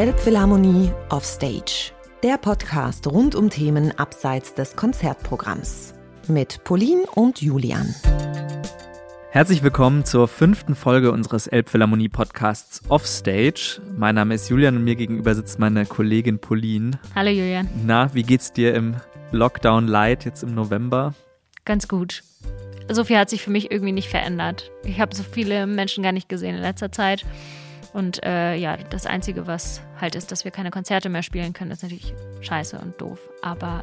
Elbphilharmonie off Stage, der Podcast rund um Themen abseits des Konzertprogramms. Mit Pauline und Julian. Herzlich willkommen zur 5. Folge unseres Elbphilharmonie-Podcasts Offstage. Mein Name ist Julian und mir gegenüber sitzt meine Kollegin Pauline. Hallo Julian. Na, wie geht's dir im Lockdown Light jetzt im November? Ganz gut. So viel hat sich für mich irgendwie nicht verändert. Ich habe so viele Menschen gar nicht gesehen in letzter Zeit. Und das Einzige, was halt ist, dass wir keine Konzerte mehr spielen können, ist natürlich scheiße und doof. Aber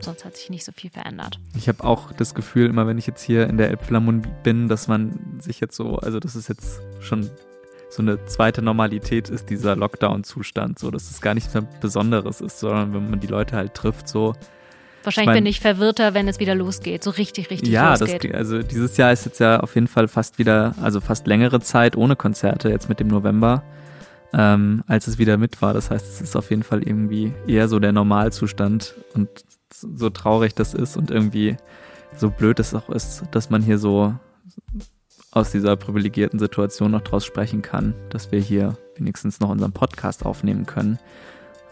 sonst hat sich nicht so viel verändert. Ich habe auch das Gefühl, immer wenn ich jetzt hier in der Elbphilharmonie bin, dass man sich jetzt so, also das ist jetzt schon so eine zweite Normalität ist, dieser Lockdown-Zustand, so dass es gar nichts mehr Besonderes ist, sondern wenn man die Leute halt trifft, so. Wahrscheinlich bin ich verwirrter, wenn es wieder losgeht, so richtig ja, losgeht. Ja, also dieses Jahr ist jetzt ja auf jeden Fall fast längere Zeit ohne Konzerte, jetzt mit dem November, als es wieder mit war. Das heißt, es ist auf jeden Fall irgendwie eher so der Normalzustand und so traurig das ist und irgendwie so blöd es auch ist, dass man hier so aus dieser privilegierten Situation noch draus sprechen kann, dass wir hier wenigstens noch unseren Podcast aufnehmen können.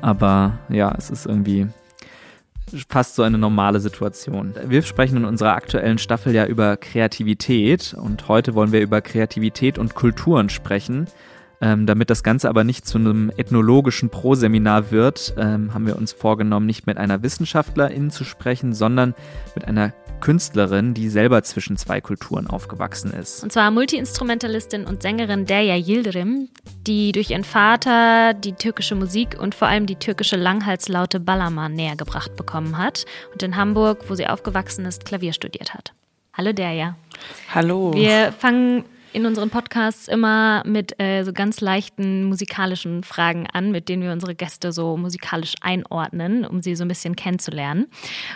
Aber ja, es ist irgendwie fast so eine normale Situation. Wir sprechen in unserer aktuellen Staffel ja über Kreativität und heute wollen wir über Kreativität und Kulturen sprechen. Damit das Ganze aber nicht zu einem ethnologischen Proseminar wird, haben wir uns vorgenommen, nicht mit einer Wissenschaftlerin zu sprechen, sondern mit einer Künstlerin, die selber zwischen zwei Kulturen aufgewachsen ist. Und zwar Multiinstrumentalistin und Sängerin Derya Yildirim, die durch ihren Vater die türkische Musik und vor allem die türkische Langhalslaute Bağlama näher gebracht bekommen hat und in Hamburg, wo sie aufgewachsen ist, Klavier studiert hat. Hallo Derya. Hallo. Wir fangen in unseren Podcasts immer mit so ganz leichten musikalischen Fragen an, mit denen wir unsere Gäste so musikalisch einordnen, um sie so ein bisschen kennenzulernen.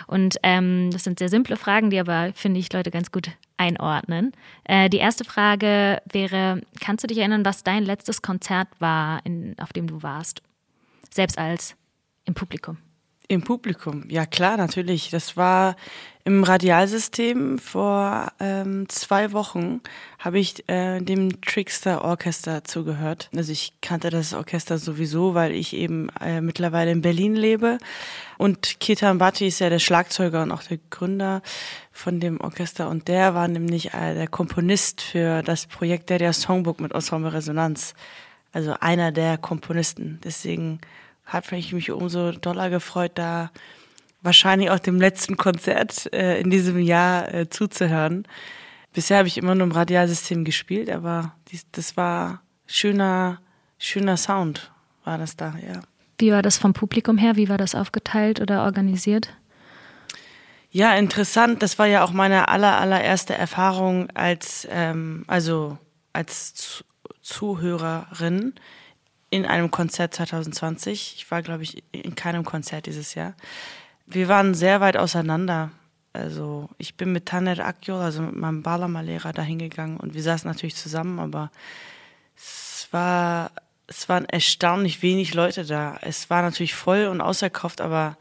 Und das sind sehr simple Fragen, die aber, finde ich, Leute ganz gut einordnen. Die erste Frage wäre, kannst du dich erinnern, was dein letztes Konzert war, auf dem du warst? Selbst als im Publikum. Im Publikum, ja klar, natürlich. Das war im Radialsystem vor 2 Wochen, habe ich dem Trickster-Orchester zugehört. Also ich kannte das Orchester sowieso, weil ich eben mittlerweile in Berlin lebe. Und Ketan Bhatti ist ja der Schlagzeuger und auch der Gründer von dem Orchester. Und der war nämlich der Komponist für das Projekt der Songbook mit Ensemble Resonanz. Also einer der Komponisten, deswegen hat ich mich umso doller gefreut, da wahrscheinlich auch dem letzten Konzert in diesem Jahr zuzuhören. Bisher habe ich immer nur im Radialsystem gespielt, aber das war schöner Sound, war das da, ja. Wie war das vom Publikum her? Wie war das aufgeteilt oder organisiert? Ja, interessant. Das war ja auch meine allererste Erfahrung als Zuhörerin in einem Konzert 2020. Ich war, glaube ich, in keinem Konzert dieses Jahr. Wir waren sehr weit auseinander. Also ich bin mit Taner Akyol, also mit meinem Bağlama-Lehrer, da hingegangen und wir saßen natürlich zusammen, aber es waren erstaunlich wenig Leute da. Es war natürlich voll und ausverkauft, aber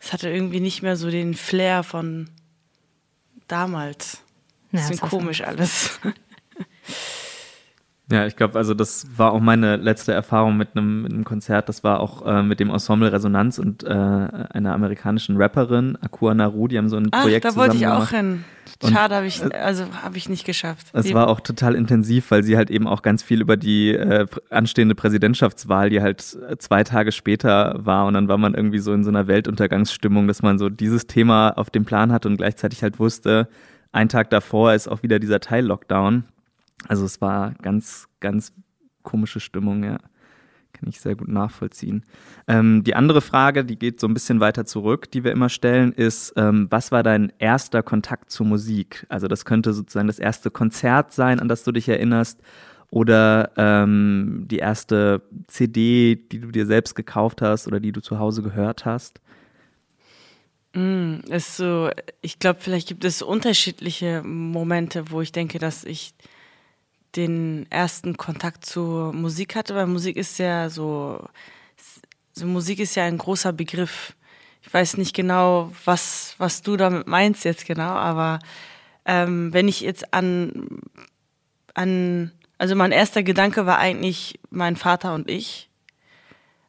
es hatte irgendwie nicht mehr so den Flair von damals. Ja, das ist komisch alles. Ja, ich glaube, also das war auch meine letzte Erfahrung mit einem Konzert. Das war auch mit dem Ensemble Resonanz und einer amerikanischen Rapperin, Akua Naru, die haben so ein Projekt zusammen gemacht. Da wollte ich auch hin. Schade, habe ich nicht geschafft. Es war auch total intensiv, weil sie halt eben auch ganz viel über die anstehende Präsidentschaptswahl, die halt 2 Tage später war und dann war man irgendwie so in so einer Weltuntergangsstimmung, dass man so dieses Thema auf dem Plan hatte und gleichzeitig halt wusste, einen Tag davor ist auch wieder dieser Teil-Lockdown. Also es war ganz, ganz komische Stimmung, ja. Kann ich sehr gut nachvollziehen. Die andere Frage, die geht so ein bisschen weiter zurück, die wir immer stellen, ist, was war dein erster Kontakt zur Musik? Also das könnte sozusagen das erste Konzert sein, an das du dich erinnerst oder die erste CD, die du dir selbst gekauft hast oder die du zu Hause gehört hast. Ist so, ich glaube, vielleicht gibt es unterschiedliche Momente, wo ich denke, dass ich den ersten Kontakt zur Musik hatte, weil Musik ist ja so Musik ist ja ein großer Begriff. Ich weiß nicht genau, was du damit meinst jetzt genau, aber wenn ich jetzt also mein erster Gedanke war eigentlich mein Vater und ich,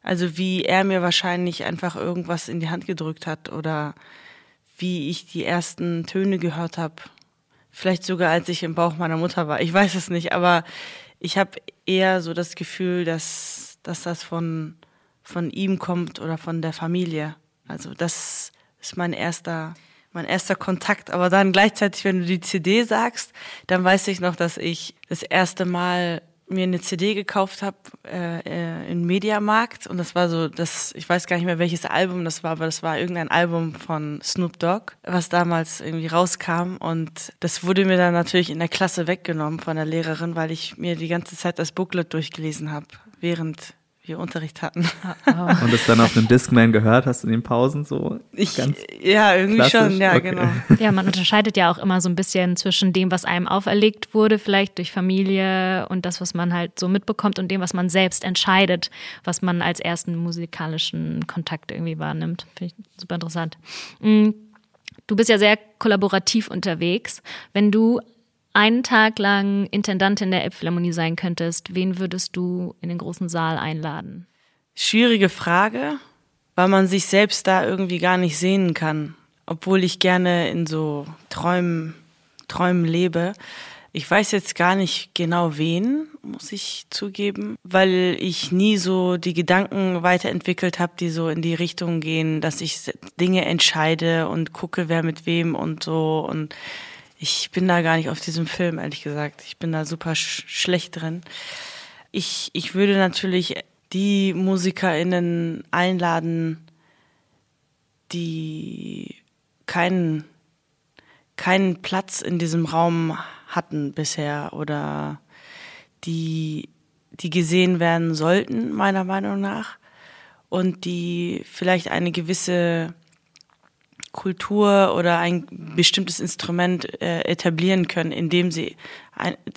Also wie er mir wahrscheinlich einfach irgendwas in die Hand gedrückt hat oder wie ich die ersten Töne gehört habe. Vielleicht sogar, als ich im Bauch meiner Mutter war. Ich weiß es nicht, aber ich habe eher so das Gefühl, dass das von ihm kommt oder von der Familie. Also das ist mein erster Kontakt. Aber dann gleichzeitig, wenn du die CD sagst, dann weiß ich noch, dass ich das erste Mal mir eine CD gekauft habe im Mediamarkt. Und das war so, ich weiß gar nicht mehr, welches Album das war, aber das war irgendein Album von Snoop Dogg, was damals irgendwie rauskam. Und das wurde mir dann natürlich in der Klasse weggenommen von der Lehrerin, weil ich mir die ganze Zeit das Booklet durchgelesen habe, während wir Unterricht hatten. Oh. Und das dann auf einem Discman gehört hast in den Pausen so? Irgendwie klassisch, schon, ja, okay. Genau. Ja, man unterscheidet ja auch immer so ein bisschen zwischen dem, was einem auferlegt wurde, vielleicht durch Familie und das, was man halt so mitbekommt und dem, was man selbst entscheidet, was man als ersten musikalischen Kontakt irgendwie wahrnimmt. Finde ich super interessant. Du bist ja sehr kollaborativ unterwegs. Wenn du einen Tag lang Intendantin der Elbphilharmonie sein könntest, wen würdest du in den großen Saal einladen? Schwierige Frage, weil man sich selbst da irgendwie gar nicht sehen kann. Obwohl ich gerne in so Träumen lebe. Ich weiß jetzt gar nicht genau wen, muss ich zugeben, weil ich nie so die Gedanken weiterentwickelt habe, die so in die Richtung gehen, dass ich Dinge entscheide und gucke, wer mit wem und so und ich bin da gar nicht auf diesem Film, ehrlich gesagt. Ich bin da super schlecht drin. Ich würde natürlich die MusikerInnen einladen, die keinen Platz in diesem Raum hatten bisher oder die gesehen werden sollten, meiner Meinung nach. Und die vielleicht eine gewisse Kultur oder ein bestimmtes Instrument etablieren können, indem sie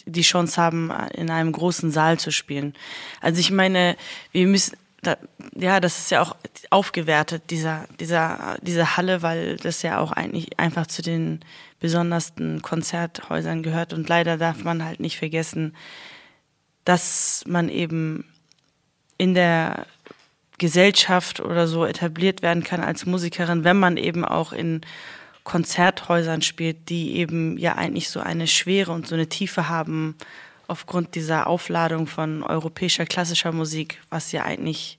die Chance haben, in einem großen Saal zu spielen. Also ich meine, wir müssen, das ist ja auch aufgewertet, diese Halle, weil das ja auch eigentlich einfach zu den besondersten Konzerthäusern gehört. Und leider darf man halt nicht vergessen, dass man eben in der Gesellschaft oder so etabliert werden kann als Musikerin, wenn man eben auch in Konzerthäusern spielt, die eben ja eigentlich so eine Schwere und so eine Tiefe haben aufgrund dieser Aufladung von europäischer klassischer Musik, was ja eigentlich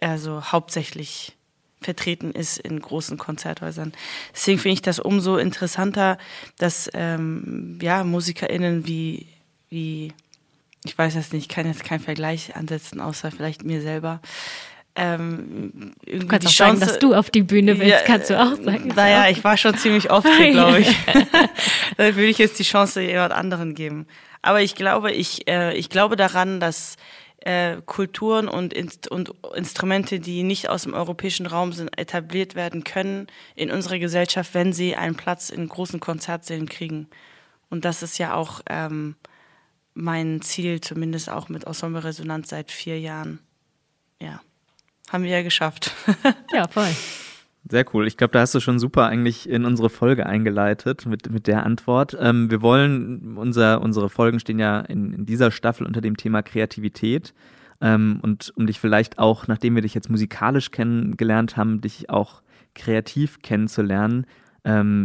also hauptsächlich vertreten ist in großen Konzerthäusern. Deswegen finde ich das umso interessanter, dass MusikerInnen wie ich weiß das nicht, ich kann jetzt keinen Vergleich ansetzen, außer vielleicht mir selber. Du kannst auch sagen, dass du auf die Bühne willst, ja, kannst du auch sagen. Naja, ich war schon ziemlich oft hier, glaube ich. Da würde ich jetzt die Chance jemand anderen geben. Aber ich glaube, ich glaube daran, dass Kulturen und Instrumente, die nicht aus dem europäischen Raum sind, etabliert werden können in unserer Gesellschaft, wenn sie einen Platz in großen Konzertsälen kriegen. Und das ist ja auch mein Ziel, zumindest auch mit Ensemble Resonanz seit 4 Jahren. Ja, haben wir ja geschafft. Ja, voll. Sehr cool. Ich glaube, da hast du schon super eigentlich in unsere Folge eingeleitet mit der Antwort. Wir wollen, unsere Folgen stehen ja in dieser Staffel unter dem Thema Kreativität. Und um dich vielleicht auch, nachdem wir dich jetzt musikalisch kennengelernt haben, dich auch kreativ kennenzulernen,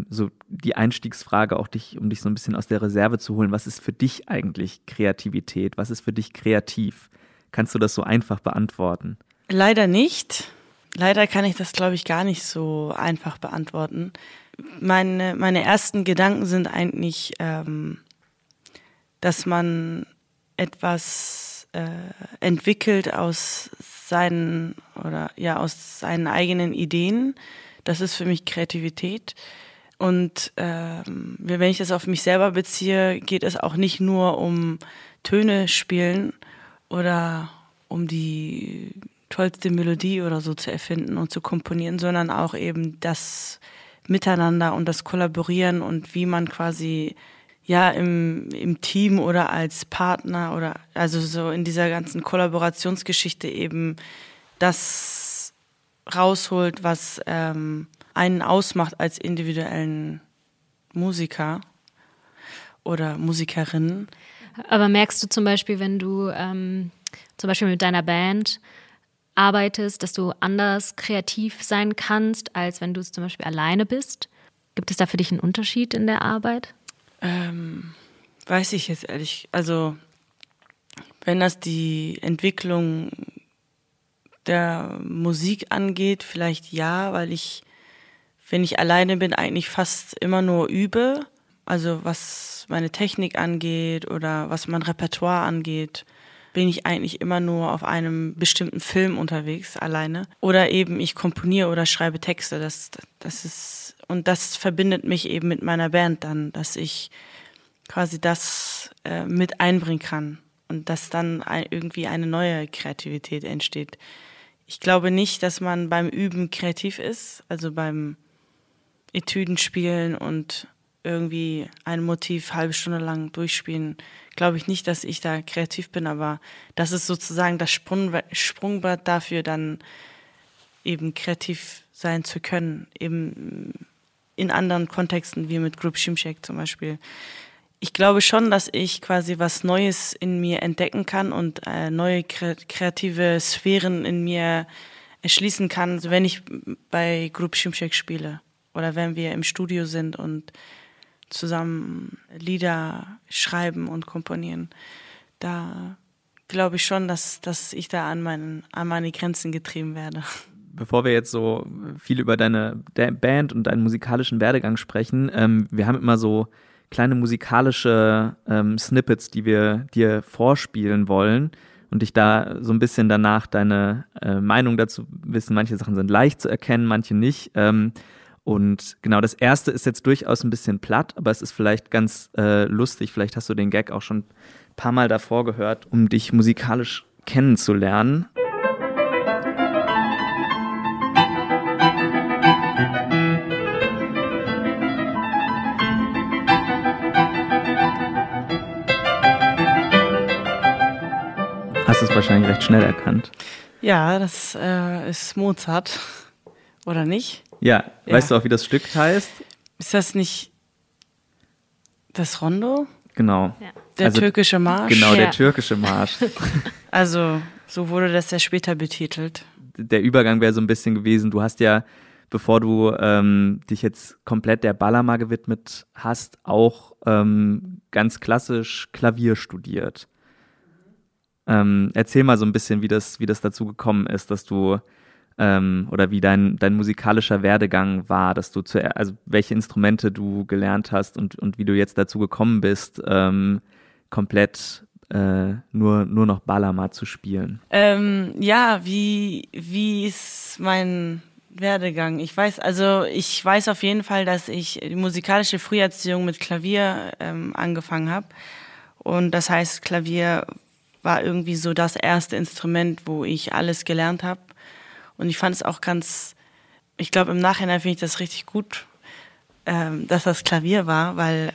so die Einstiegsfrage auch um dich so ein bisschen aus der Reserve zu holen. Was ist für dich eigentlich Kreativität? Was ist für dich kreativ? Kannst du das so einfach beantworten? Leider nicht. Leider kann ich das, glaube ich, gar nicht so einfach beantworten. Meine ersten Gedanken sind eigentlich, dass man etwas entwickelt aus seinen eigenen Ideen. Das ist für mich Kreativität und wenn ich das auf mich selber beziehe, geht es auch nicht nur um Töne spielen oder um die tollste Melodie oder so zu erfinden und zu komponieren, sondern auch eben das Miteinander und das Kollaborieren und wie man quasi im Team oder als Partner oder also so in dieser ganzen Kollaborationsgeschichte eben das rausholt, was einen ausmacht als individuellen Musiker oder Musikerin. Aber merkst du zum Beispiel, wenn du zum Beispiel mit deiner Band arbeitest, dass du anders kreativ sein kannst, als wenn du zum Beispiel alleine bist? Gibt es da für dich einen Unterschied in der Arbeit? Weiß ich jetzt ehrlich. Also wenn das die Entwicklung der Musik angeht, vielleicht ja, weil ich, wenn ich alleine bin, eigentlich fast immer nur übe. Also was meine Technik angeht oder was mein Repertoire angeht, bin ich eigentlich immer nur auf einem bestimmten Film unterwegs, alleine. Oder eben ich komponiere oder schreibe Texte. Das verbindet mich eben mit meiner Band dann, dass ich quasi das mit einbringen kann und dass dann irgendwie eine neue Kreativität entsteht. Ich glaube nicht, dass man beim Üben kreativ ist, also beim Etüden spielen und irgendwie ein Motiv halbe Stunde lang durchspielen, glaube ich nicht, dass ich da kreativ bin, aber das ist sozusagen das Sprungbrett dafür, dann eben kreativ sein zu können, eben in anderen Kontexten, wie mit Grup Şimşek zum Beispiel. Ich glaube schon, dass ich quasi was Neues in mir entdecken kann und neue kreative Sphären in mir erschließen kann, wenn ich bei Grup Şimşek spiele oder wenn wir im Studio sind und zusammen Lieder schreiben und komponieren. Da glaube ich schon, dass ich da an meine Grenzen getrieben werde. Bevor wir jetzt so viel über deine Band und deinen musikalischen Werdegang sprechen, wir haben immer so kleine musikalische Snippets, die wir dir vorspielen wollen und dich da so ein bisschen danach deine Meinung dazu wissen. Manche Sachen sind leicht zu erkennen, manche nicht. Und genau, das erste ist jetzt durchaus ein bisschen platt, aber es ist vielleicht ganz lustig. Vielleicht hast du den Gag auch schon ein paar Mal davor gehört, um dich musikalisch kennenzulernen. Hast du es wahrscheinlich recht schnell erkannt. Ja, das ist Mozart, oder nicht? Ja, ja, weißt du auch, wie das Stück heißt? Ist das nicht das Rondo? Genau. Ja. Der türkische Marsch? Genau, ja. Der türkische Marsch. Also, so wurde das ja später betitelt. Der Übergang wäre so ein bisschen gewesen, du hast ja, bevor du dich jetzt komplett der Bağlama gewidmet hast, auch ganz klassisch Klavier studiert. Erzähl mal so ein bisschen, wie das dazu gekommen ist, dass du oder wie dein musikalischer Werdegang war, dass du also welche Instrumente du gelernt hast und wie du jetzt dazu gekommen bist, komplett nur noch Bağlama zu spielen. Ja, wie ist mein Werdegang? Ich weiß auf jeden Fall, dass ich die musikalische Früherziehung mit Klavier angefangen habe, und das heißt, Klavier war irgendwie so das erste Instrument, wo ich alles gelernt habe. Und ich fand es auch ich glaube, im Nachhinein finde ich das richtig gut, dass das Klavier war, weil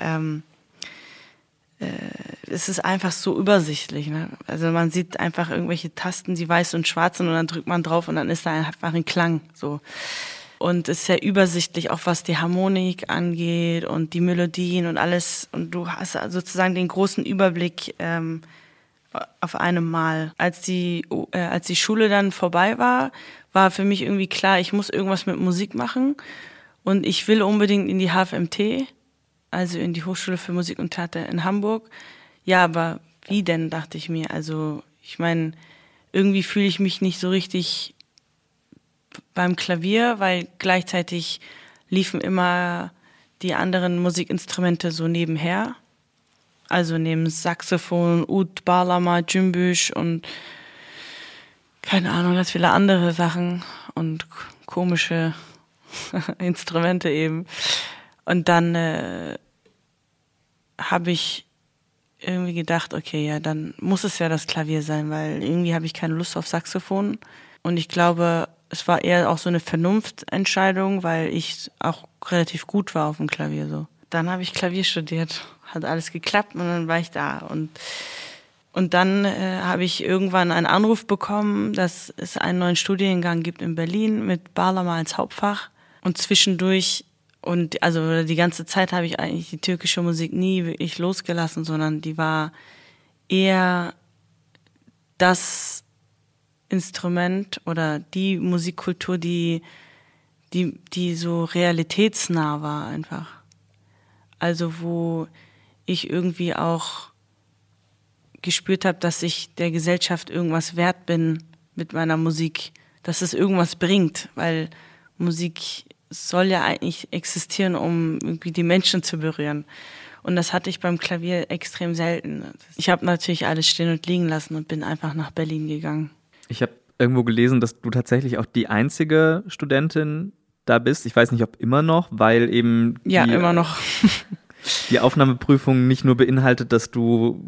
es ist einfach so übersichtlich, ne? Also man sieht einfach irgendwelche Tasten, die weiß und schwarz sind, und dann drückt man drauf und dann ist da einfach ein Klang, so. Und es ist sehr übersichtlich, auch was die Harmonik angeht und die Melodien und alles. Und du hast sozusagen den großen Überblick, auf einem Mal. Als die Schule dann vorbei war, war für mich irgendwie klar, ich muss irgendwas mit Musik machen, und ich will unbedingt in die HFMT, also in die Hochschule für Musik und Theater in Hamburg. Ja, aber wie denn, dachte ich mir. Also ich meine, irgendwie fühle ich mich nicht so richtig beim Klavier, weil gleichzeitig liefen immer die anderen Musikinstrumente so nebenher. Also neben Saxophon, Ud, Bağlama, Cümbüş und keine Ahnung, ganz viele andere Sachen und komische Instrumente eben. Und dann habe ich irgendwie gedacht, okay, ja, dann muss es ja das Klavier sein, weil irgendwie habe ich keine Lust auf Saxophon. Und ich glaube, es war eher auch so eine Vernunftentscheidung, weil ich auch relativ gut war auf dem Klavier so. Dann habe ich Klavier studiert. Hat alles geklappt, und dann war ich da. Und dann habe ich irgendwann einen Anruf bekommen, dass es einen neuen Studiengang gibt in Berlin mit Bağlama als Hauptfach. Und zwischendurch, also die ganze Zeit habe ich eigentlich die türkische Musik nie wirklich losgelassen, sondern die war eher das Instrument oder die Musikkultur, die so realitätsnah war einfach. Also wo ich irgendwie auch gespürt habe, dass ich der Gesellschaft irgendwas wert bin mit meiner Musik, dass es irgendwas bringt, weil Musik soll ja eigentlich existieren, um irgendwie die Menschen zu berühren. Und das hatte ich beim Klavier extrem selten. Ich habe natürlich alles stehen und liegen lassen und bin einfach nach Berlin gegangen. Ich habe irgendwo gelesen, dass du tatsächlich auch die einzige Studentin da bist. Ich weiß nicht, ob immer noch, weil eben die Aufnahmeprüfung nicht nur beinhaltet, dass du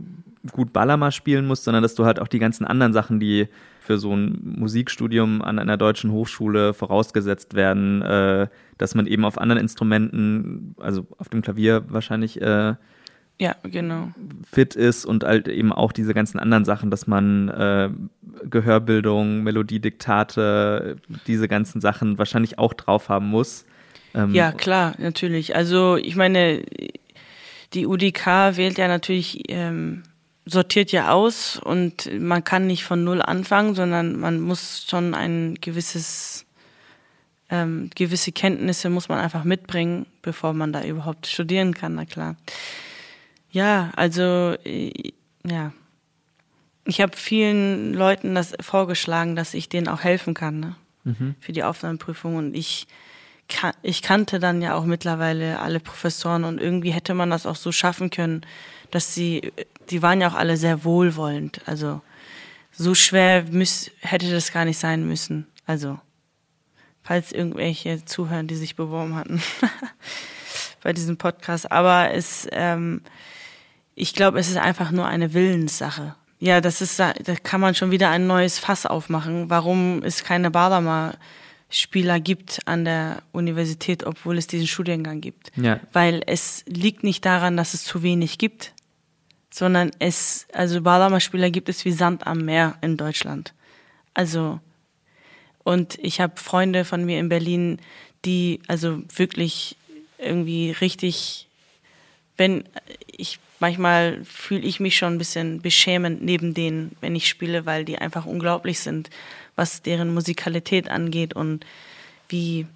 gut Bağlama spielen musst, sondern dass du halt auch die ganzen anderen Sachen, die für so ein Musikstudium an einer deutschen Hochschule vorausgesetzt werden, dass man eben auf anderen Instrumenten, also auf dem Klavier wahrscheinlich fit ist und halt eben auch diese ganzen anderen Sachen, dass man Gehörbildung, Melodiediktate, diese ganzen Sachen wahrscheinlich auch drauf haben muss. Ja, klar, natürlich. Also ich meine, die UDK wählt ja natürlich sortiert ja aus und man kann nicht von null anfangen, sondern man muss schon ein gewisse Kenntnisse muss man einfach mitbringen, bevor man da überhaupt studieren kann, na klar. Ja, also ja. Ich habe vielen Leuten das vorgeschlagen, dass ich denen auch helfen kann, ne? Für die Aufnahmeprüfung und ich kannte dann ja auch mittlerweile alle Professoren und irgendwie hätte man das auch so schaffen können, dass die waren ja auch alle sehr wohlwollend. Also so schwer hätte das gar nicht sein müssen. Also falls irgendwelche zuhören, die sich beworben hatten bei diesem Podcast. Aber ich glaube, es ist einfach nur eine Willenssache. Ja, da kann man schon wieder ein neues Fass aufmachen, warum es keine Bağlama Spieler gibt an der Universität, obwohl es diesen Studiengang gibt. Ja. Weil es liegt nicht daran, dass es zu wenig gibt, sondern Bağlama-Spieler gibt es wie Sand am Meer in Deutschland. Also, und ich habe Freunde von mir in Berlin, die also wirklich irgendwie richtig, manchmal fühle ich mich schon ein bisschen beschämend neben denen, wenn ich spiele, weil die einfach unglaublich sind, was deren Musikalität angeht und wie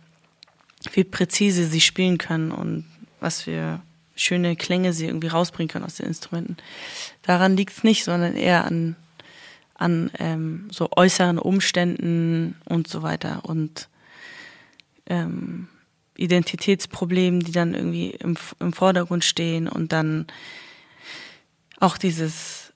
präzise sie spielen können und was für schöne Klänge sie irgendwie rausbringen können aus den Instrumenten. Daran liegt es nicht, sondern eher an so äußeren Umständen und so weiter und Identitätsproblemen, die dann irgendwie im Vordergrund stehen und dann auch dieses,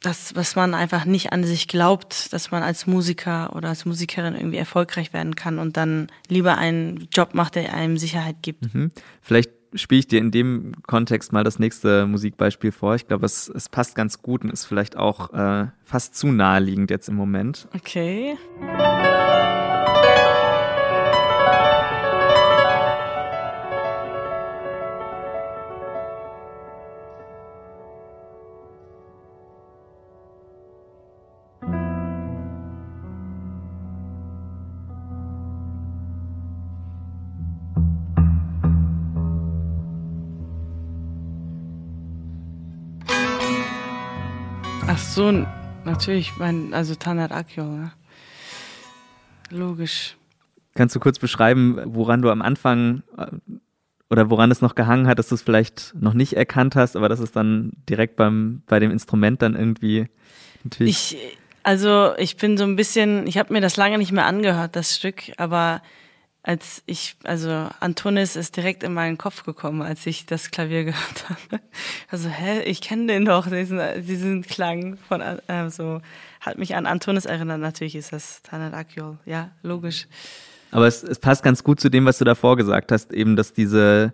das, was man einfach nicht an sich glaubt, dass man als Musiker oder als Musikerin irgendwie erfolgreich werden kann und dann lieber einen Job macht, der einem Sicherheit gibt. Mhm. Vielleicht spiele ich dir in dem Kontext mal das nächste Musikbeispiel vor. Ich glaube, es passt ganz gut und ist vielleicht auch fast zu naheliegend jetzt im Moment. Okay. So, natürlich, Taner Akyol, ne? Logisch. Kannst du kurz beschreiben, woran du am Anfang oder woran es noch gehangen hat, dass du es vielleicht noch nicht erkannt hast, aber dass es dann direkt bei dem Instrument dann irgendwie natürlich... Ich bin so ein bisschen, ich habe mir das lange nicht mehr angehört, das Stück, aber Antonis ist direkt in meinen Kopf gekommen, als ich das Klavier gehört habe. Also, ich kenne den doch, diesen Klang von, hat mich an Antonis erinnert. Natürlich ist das Taner Akyol, ja, logisch. Aber es passt ganz gut zu dem, was du davor gesagt hast, eben, dass diese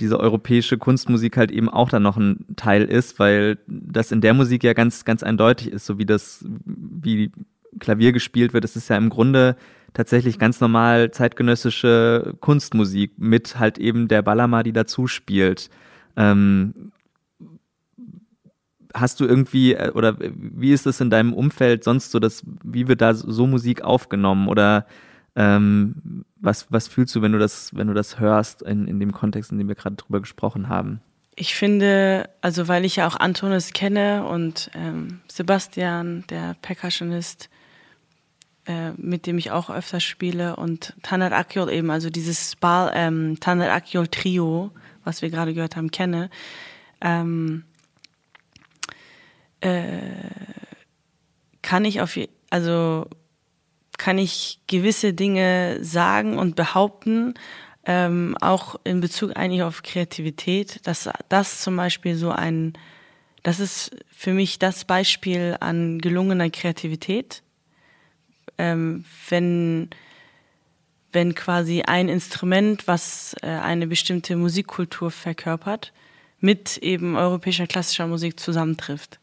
europäische Kunstmusik halt eben auch dann noch ein Teil ist, weil das in der Musik ja ganz, ganz eindeutig ist, so wie Klavier gespielt wird. Es ist ja im Grunde tatsächlich ganz normal zeitgenössische Kunstmusik mit halt eben der Bağlama, die dazu spielt. Hast du irgendwie, oder wie ist es in deinem Umfeld sonst so, wie wird da so Musik aufgenommen? Oder was fühlst du, wenn du das hörst in dem Kontext, in dem wir gerade drüber gesprochen haben? Ich finde, weil ich ja auch Antonis kenne und Sebastian, der Percussionist, mit dem ich auch öfter spiele, und Taner Akyol eben, also dieses Taner Akyol Trio, was wir gerade gehört haben, kenne. Kann ich gewisse Dinge sagen und behaupten, auch in Bezug eigentlich auf Kreativität, dass das zum Beispiel das ist für mich das Beispiel an gelungener Kreativität, wenn quasi ein Instrument, was eine bestimmte Musikkultur verkörpert, mit eben europäischer klassischer Musik zusammentrifft.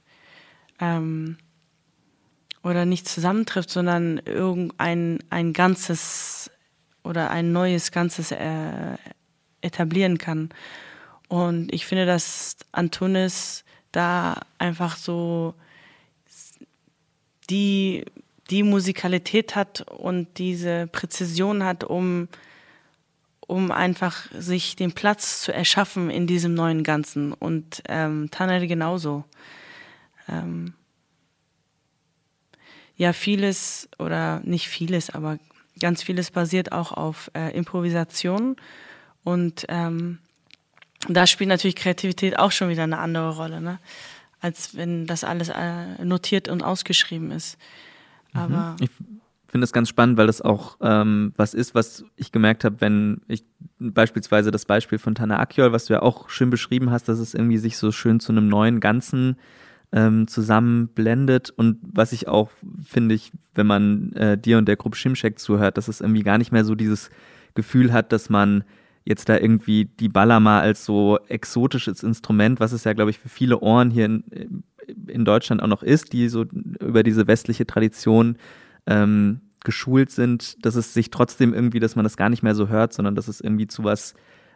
Oder nicht zusammentrifft, sondern ein ganzes oder ein neues Ganzes etablieren kann. Und ich finde, dass Antonis da einfach so die Musikalität hat und diese Präzision hat, um einfach sich den Platz zu erschaffen in diesem neuen Ganzen. Und Taner genauso. Ja, vieles oder nicht vieles, aber ganz vieles basiert auch auf Improvisation. Und da spielt natürlich Kreativität auch schon wieder eine andere Rolle, ne? Als wenn das alles notiert und ausgeschrieben ist. Aber ich finde das ganz spannend, weil das auch was ist, was ich gemerkt habe, wenn ich beispielsweise das Beispiel von Taner Akyol, was du ja auch schön beschrieben hast, dass es irgendwie sich so schön zu einem neuen Ganzen zusammenblendet. Und was ich auch finde, wenn man dir und der Grup Şimşek zuhört, dass es irgendwie gar nicht mehr so dieses Gefühl hat, dass man jetzt da irgendwie die Bağlama als so exotisches Instrument, was es ja, glaube ich, für viele Ohren hier in Deutschland auch noch ist, die so über diese westliche Tradition geschult sind, dass es sich trotzdem irgendwie, dass man das gar nicht mehr so hört, sondern dass es irgendwie zu was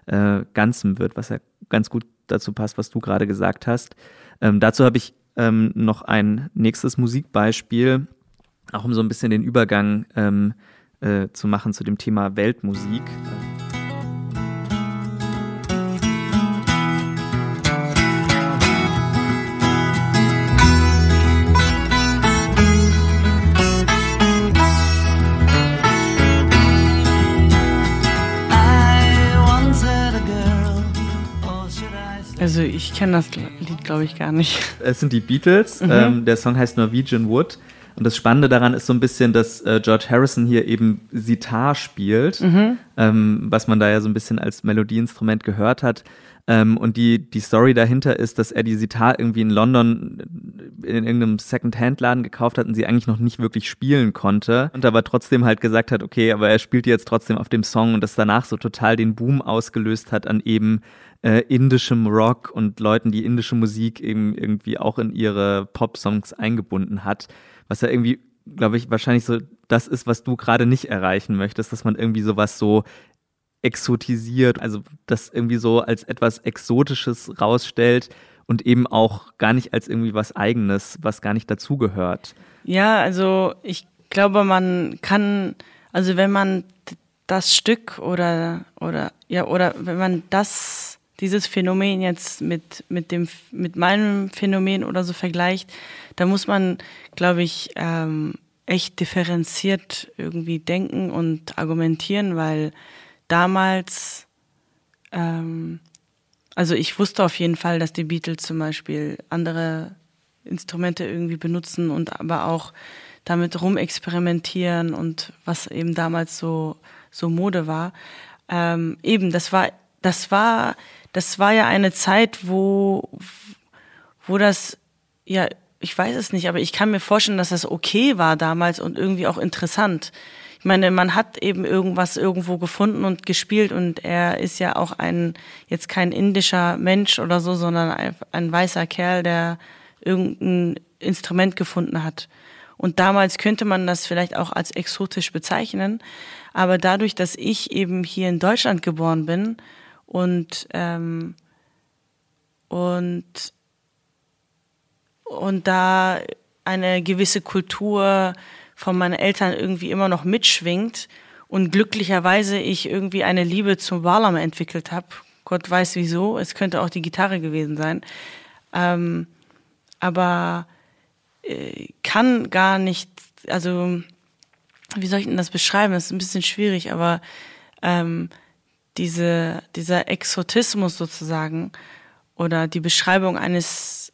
Ganzem wird, was ja ganz gut dazu passt, was du gerade gesagt hast. Dazu habe ich noch ein nächstes Musikbeispiel, auch um so ein bisschen den Übergang zu machen zu dem Thema Weltmusik. Also ich kenne das Lied, glaube ich, gar nicht. Es sind die Beatles, der Song heißt Norwegian Wood, und das Spannende daran ist so ein bisschen, dass George Harrison hier eben Sitar spielt, was man da ja so ein bisschen als Melodieinstrument gehört hat, und die Story dahinter ist, dass er die Sitar irgendwie in London in irgendeinem Second-Hand-Laden gekauft hat und sie eigentlich noch nicht wirklich spielen konnte, und aber trotzdem halt gesagt hat, okay, aber er spielt die jetzt trotzdem auf dem Song, und das danach so total den Boom ausgelöst hat an eben indischem Rock und Leuten, die indische Musik eben irgendwie auch in ihre Pop-Songs eingebunden hat, was ja irgendwie, glaube ich, wahrscheinlich so das ist, was du gerade nicht erreichen möchtest, dass man irgendwie sowas so exotisiert, also das irgendwie so als etwas Exotisches rausstellt und eben auch gar nicht als irgendwie was Eigenes, was gar nicht dazugehört. Ja, also ich glaube, man kann, also wenn man das Stück oder wenn man dieses Phänomen jetzt mit meinem Phänomen oder so vergleicht, da muss man, glaube ich, echt differenziert irgendwie denken und argumentieren, weil damals, also ich wusste auf jeden Fall, dass die Beatles zum Beispiel andere Instrumente irgendwie benutzen und aber auch damit rumexperimentieren und was eben damals so Mode war. Eben, das war ja eine Zeit, wo das, ja, ich weiß es nicht, aber ich kann mir vorstellen, dass das okay war damals und irgendwie auch interessant. Ich meine, man hat eben irgendwas irgendwo gefunden und gespielt, und er ist ja auch jetzt kein indischer Mensch oder so, sondern ein weißer Kerl, der irgendein Instrument gefunden hat. Und damals könnte man das vielleicht auch als exotisch bezeichnen, aber dadurch, dass ich eben hier in Deutschland geboren bin und da eine gewisse Kultur von meinen Eltern irgendwie immer noch mitschwingt und glücklicherweise ich irgendwie eine Liebe zum Bağlama entwickelt habe, Gott weiß wieso, es könnte auch die Gitarre gewesen sein, aber kann gar nicht, also wie soll ich denn das beschreiben? Das ist ein bisschen schwierig, aber dieser Exotismus sozusagen oder die Beschreibung meines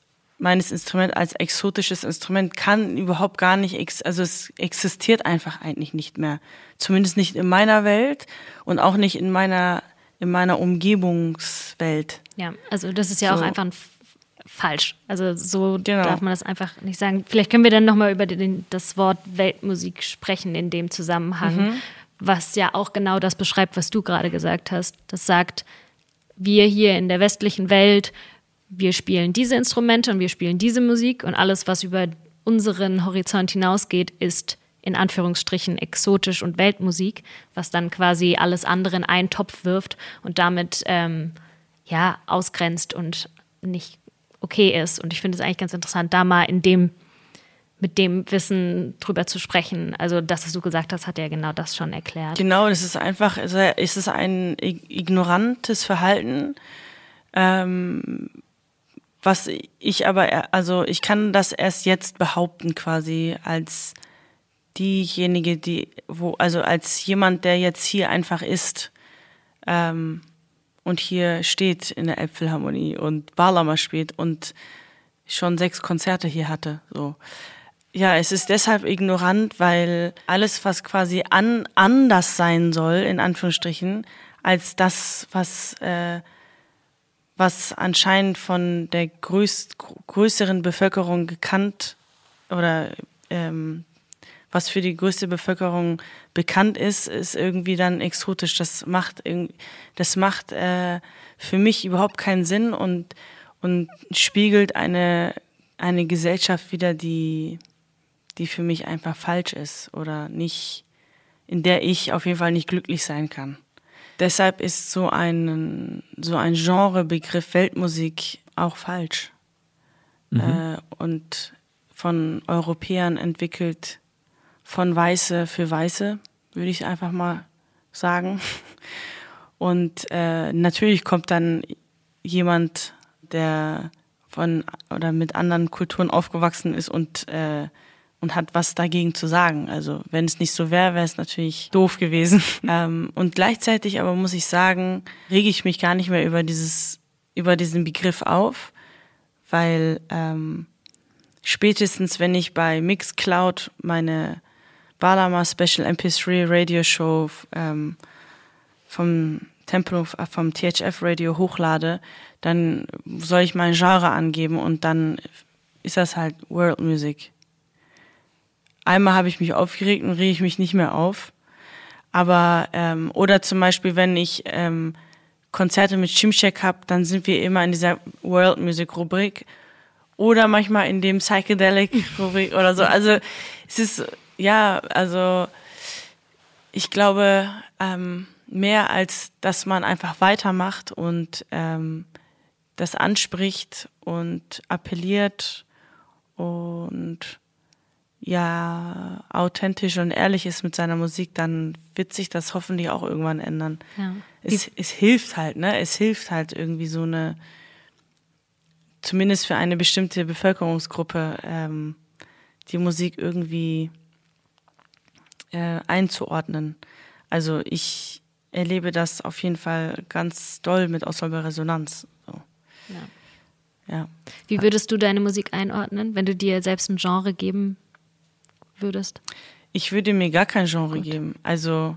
Instruments als exotisches Instrument kann überhaupt gar nicht, es existiert einfach eigentlich nicht mehr. Zumindest nicht in meiner Welt und auch nicht in meiner Umgebungswelt. Ja, also das ist ja so. Auch einfach falsch. Also so darf man das einfach nicht sagen. Vielleicht können wir dann nochmal über das Wort Weltmusik sprechen in dem Zusammenhang, was ja auch genau das beschreibt, was du gerade gesagt hast. Das sagt, wir hier in der westlichen Welt, wir spielen diese Instrumente und wir spielen diese Musik und alles, was über unseren Horizont hinausgeht, ist in Anführungsstrichen exotisch und Weltmusik, was dann quasi alles andere in einen Topf wirft und damit ausgrenzt und nicht okay ist. Und ich finde es eigentlich ganz interessant, da mal mit dem Wissen drüber zu sprechen. Also das, was du gesagt hast, hat ja genau das schon erklärt. Genau, es ist einfach, es ist ein ignorantes Verhalten, was ich aber, also ich kann das erst jetzt behaupten quasi als diejenige, als jemand, der jetzt hier einfach ist und hier steht in der Elbphilharmonie und Bağlama spielt und schon 6 Konzerte hier hatte. So. Ja, es ist deshalb ignorant, weil alles, was quasi anders sein soll, in Anführungsstrichen, als das, was anscheinend von der größeren Bevölkerung gekannt oder was für die größte Bevölkerung bekannt ist, ist irgendwie dann exotisch. Das macht für mich überhaupt keinen Sinn und spiegelt eine Gesellschaft wider, die für mich einfach falsch ist oder nicht, in der ich auf jeden Fall nicht glücklich sein kann. Deshalb ist so ein Genrebegriff Weltmusik auch falsch und von Europäern entwickelt, von Weiße für Weiße, würde ich einfach mal sagen. Und natürlich kommt dann jemand, der mit anderen Kulturen aufgewachsen ist und hat was dagegen zu sagen. Also wenn es nicht so wäre, wäre es natürlich doof gewesen. Und gleichzeitig aber muss ich sagen, rege ich mich gar nicht mehr über diesen Begriff auf, weil spätestens, wenn ich bei Mixcloud meine Bağlama Special MP3 Radio Show vom Tempo vom THF Radio hochlade, dann soll ich mein Genre angeben und dann ist das halt Weltmusik. Einmal habe ich mich aufgeregt und rege ich mich nicht mehr auf. Aber oder zum Beispiel, wenn ich Konzerte mit Şimşek habe, dann sind wir immer in dieser Weltmusik-Rubrik oder manchmal in dem Psychedelic-Rubrik oder so. Also es ist ich glaube mehr als, dass man einfach weitermacht und das anspricht und appelliert und authentisch und ehrlich ist mit seiner Musik, dann wird sich das hoffentlich auch irgendwann ändern. Ja. Es hilft halt, ne? Es hilft halt irgendwie so eine, zumindest für eine bestimmte Bevölkerungsgruppe, die Musik irgendwie einzuordnen. Also ich erlebe das auf jeden Fall ganz doll mit Ensemble Resonanz. So. Ja. Wie würdest du deine Musik einordnen, wenn du dir selbst ein Genre geben würdest? Ich würde mir gar kein Genre geben. Also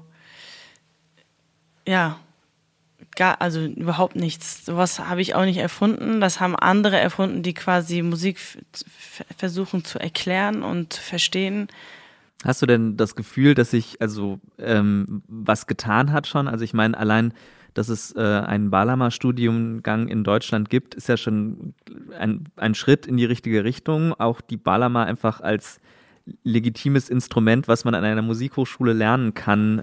überhaupt nichts. Sowas habe ich auch nicht erfunden. Das haben andere erfunden, die quasi Musik versuchen zu erklären und zu verstehen. Hast du denn das Gefühl, dass sich was getan hat schon? Also ich meine, allein, dass es einen Bağlama-Studiengang in Deutschland gibt, ist ja schon ein Schritt in die richtige Richtung. Auch die Bağlama einfach als legitimes Instrument, was man an einer Musikhochschule lernen kann,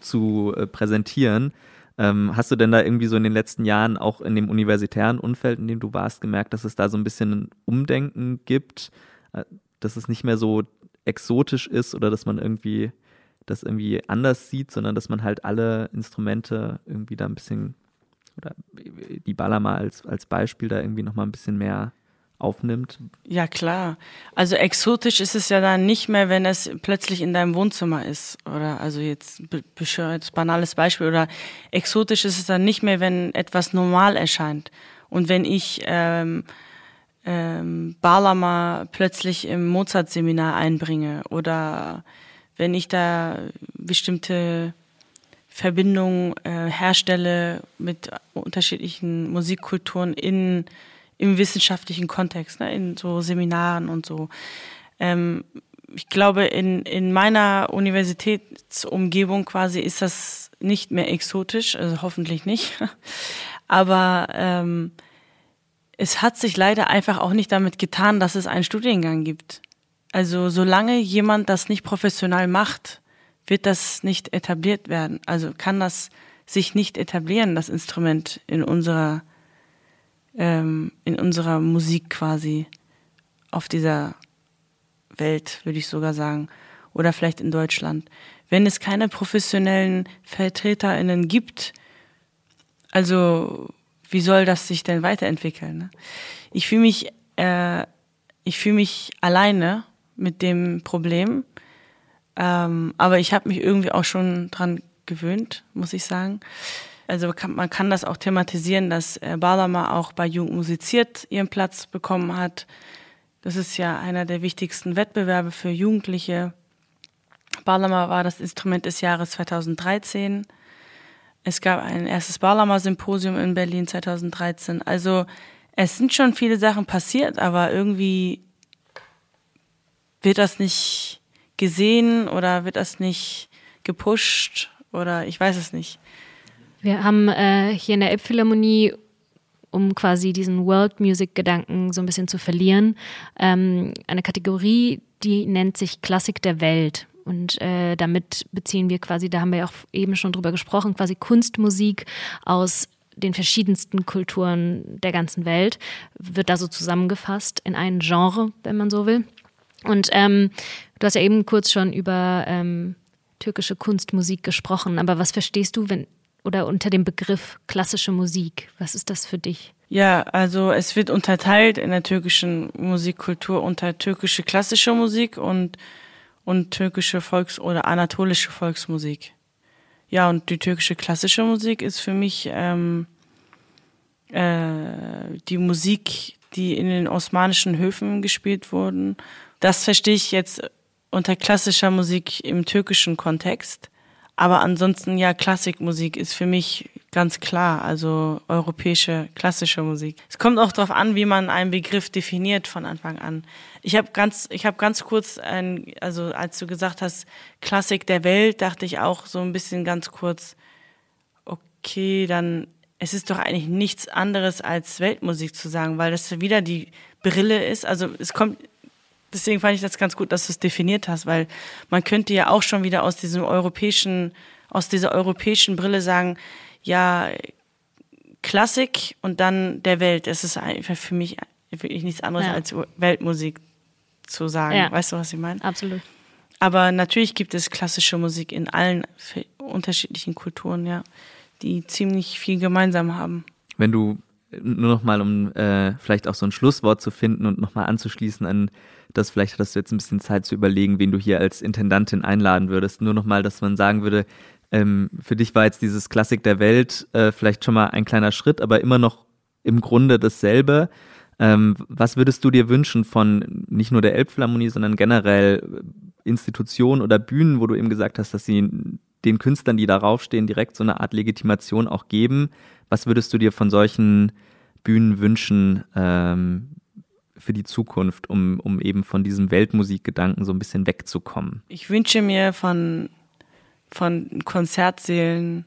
zu präsentieren. Hast du denn da irgendwie so in den letzten Jahren auch in dem universitären Umfeld, in dem du warst, gemerkt, dass es da so ein bisschen ein Umdenken gibt, dass es nicht mehr so exotisch ist oder dass man irgendwie das irgendwie anders sieht, sondern dass man halt alle Instrumente irgendwie da ein bisschen, oder die Bağlama als Beispiel da irgendwie nochmal ein bisschen mehr aufnimmt? Ja, klar. Also exotisch ist es ja dann nicht mehr, wenn es plötzlich in deinem Wohnzimmer ist. Oder also jetzt bescheuert, banales Beispiel. Oder exotisch ist es dann nicht mehr, wenn etwas normal erscheint. Und wenn ich Bağlama plötzlich im Mozart-Seminar einbringe oder wenn ich da bestimmte Verbindungen herstelle mit unterschiedlichen Musikkulturen im wissenschaftlichen Kontext, ne, in so Seminaren und so. Ich glaube, in meiner Universitätsumgebung quasi ist das nicht mehr exotisch, also hoffentlich nicht. Aber es hat sich leider einfach auch nicht damit getan, dass es einen Studiengang gibt. Also solange jemand das nicht professionell macht, wird das nicht etabliert werden. Also kann das sich nicht etablieren, das Instrument in unserer Musik quasi auf dieser Welt, würde ich sogar sagen, oder vielleicht in Deutschland. Wenn es keine professionellen VertreterInnen gibt, also wie soll das sich denn weiterentwickeln? Ne? Ich fühle mich alleine mit dem Problem, aber ich habe mich irgendwie auch schon dran gewöhnt, muss ich sagen. Also man kann das auch thematisieren, dass Bağlama auch bei Jugend musiziert ihren Platz bekommen hat. Das ist ja einer der wichtigsten Wettbewerbe für Jugendliche. Bağlama war das Instrument des Jahres 2013. Es gab ein erstes Bağlama-Symposium in Berlin 2013. Also es sind schon viele Sachen passiert, aber irgendwie wird das nicht gesehen oder wird das nicht gepusht oder ich weiß es nicht. Wir haben hier in der Elbphilharmonie, um quasi diesen World-Music-Gedanken so ein bisschen zu verlieren, eine Kategorie, die nennt sich Klassik der Welt. Und damit beziehen wir quasi, da haben wir ja auch eben schon drüber gesprochen, quasi Kunstmusik aus den verschiedensten Kulturen der ganzen Welt, wird da so zusammengefasst in ein Genre, wenn man so will. Und du hast ja eben kurz schon über türkische Kunstmusik gesprochen, aber was verstehst du, oder unter dem Begriff klassische Musik? Was ist das für dich? Ja, also es wird unterteilt in der türkischen Musikkultur unter türkische klassische Musik und türkische oder anatolische Volksmusik. Ja, und die türkische klassische Musik ist für mich die Musik, die in den osmanischen Höfen gespielt wurden. Das verstehe ich jetzt unter klassischer Musik im türkischen Kontext. Aber ansonsten, ja, Klassikmusik ist für mich ganz klar, also europäische klassische Musik. Es kommt auch darauf an, wie man einen Begriff definiert von Anfang an. Ich habe ganz kurz, also als du gesagt hast, Klassik der Welt, dachte ich auch so ein bisschen ganz kurz, okay, dann, es ist doch eigentlich nichts anderes als Weltmusik zu sagen, weil das wieder die Brille ist, also es kommt... Deswegen fand ich das ganz gut, dass du es definiert hast, weil man könnte ja auch schon wieder aus dieser europäischen Brille sagen, ja, Klassik und dann der Welt. Es ist einfach für mich wirklich nichts anderes als Weltmusik zu sagen. Ja. Weißt du, was ich meine? Absolut. Aber natürlich gibt es klassische Musik in allen unterschiedlichen Kulturen, ja, die ziemlich viel gemeinsam haben. Wenn du nur nochmal, um vielleicht auch so ein Schlusswort zu finden und nochmal anzuschließen an das, vielleicht hattest du jetzt ein bisschen Zeit zu überlegen, wen du hier als Intendantin einladen würdest. Nur nochmal, dass man sagen würde, für dich war jetzt dieses Klassik der Welt vielleicht schon mal ein kleiner Schritt, aber immer noch im Grunde dasselbe. Was würdest du dir wünschen von nicht nur der Elbphilharmonie, sondern generell Institutionen oder Bühnen, wo du eben gesagt hast, dass sie den Künstlern, die darauf stehen, direkt so eine Art Legitimation auch geben? Was würdest du dir von solchen Bühnen wünschen für die Zukunft, um eben von diesem Weltmusikgedanken so ein bisschen wegzukommen? Ich wünsche mir von Konzertsälen,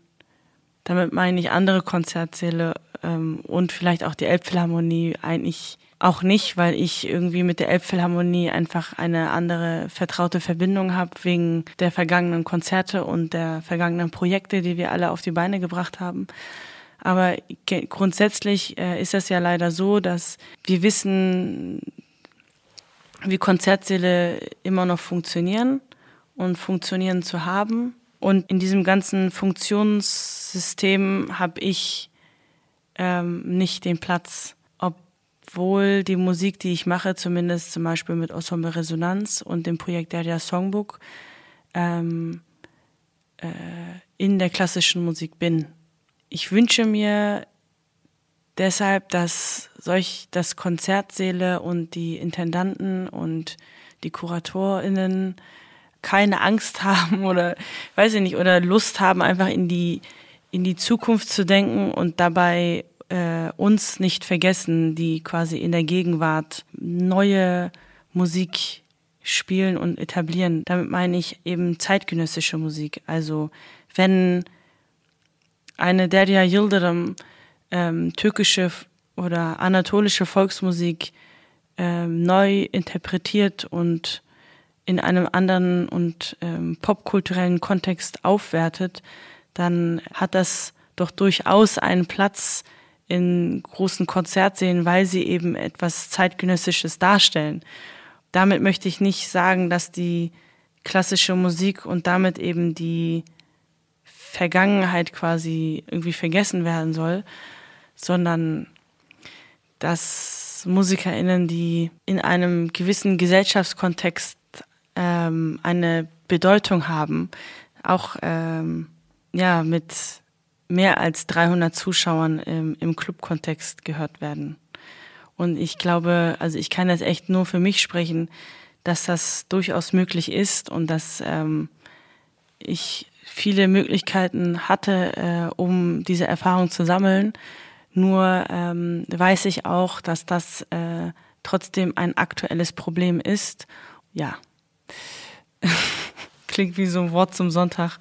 damit meine ich andere Konzertsäle und vielleicht auch die Elbphilharmonie eigentlich auch nicht, weil ich irgendwie mit der Elbphilharmonie einfach eine andere vertraute Verbindung habe wegen der vergangenen Konzerte und der vergangenen Projekte, die wir alle auf die Beine gebracht haben. Aber grundsätzlich ist das ja leider so, dass wir wissen, wie Konzertsäle immer noch funktionieren und funktionieren zu haben. Und in diesem ganzen Funktionssystem habe ich nicht den Platz, obwohl die Musik, die ich mache, zumindest zum Beispiel mit Ensemble Resonanz und dem Projekt Derya Songbook, in der klassischen Musik bin. Ich wünsche mir deshalb, dass Konzertsäle und die Intendanten und die KuratorInnen keine Angst haben oder, weiß ich nicht, oder Lust haben, einfach in die Zukunft zu denken und dabei uns nicht vergessen, die quasi in der Gegenwart neue Musik spielen und etablieren. Damit meine ich eben zeitgenössische Musik. Also wenn eine Derya Yildirim türkische oder anatolische Volksmusik neu interpretiert und in einem anderen und popkulturellen Kontext aufwertet, dann hat das doch durchaus einen Platz in großen Konzertsälen, weil sie eben etwas Zeitgenössisches darstellen. Damit möchte ich nicht sagen, dass die klassische Musik und damit eben die Vergangenheit quasi irgendwie vergessen werden soll, sondern dass MusikerInnen, die in einem gewissen Gesellschaftskontext eine Bedeutung haben, auch mit mehr als 300 Zuschauern im Clubkontext gehört werden. Und ich glaube, also ich kann das echt nur für mich sprechen, dass das durchaus möglich ist und dass ich viele Möglichkeiten hatte, um diese Erfahrung zu sammeln. Nur weiß ich auch, dass das trotzdem ein aktuelles Problem ist. Ja, klingt wie so ein Wort zum Sonntag.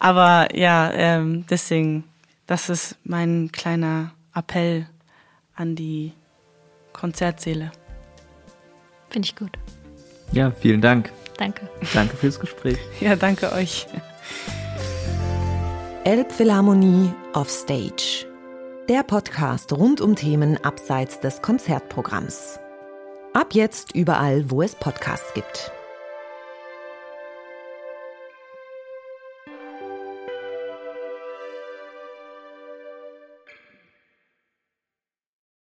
Aber ja, deswegen, das ist mein kleiner Appell an die Konzertsäle. Finde ich gut. Ja, vielen Dank. Danke. Danke fürs Gespräch. Ja, danke euch. Elbphilharmonie off Stage. Der Podcast rund um Themen abseits des Konzertprogramms. Ab jetzt überall, wo es Podcasts gibt.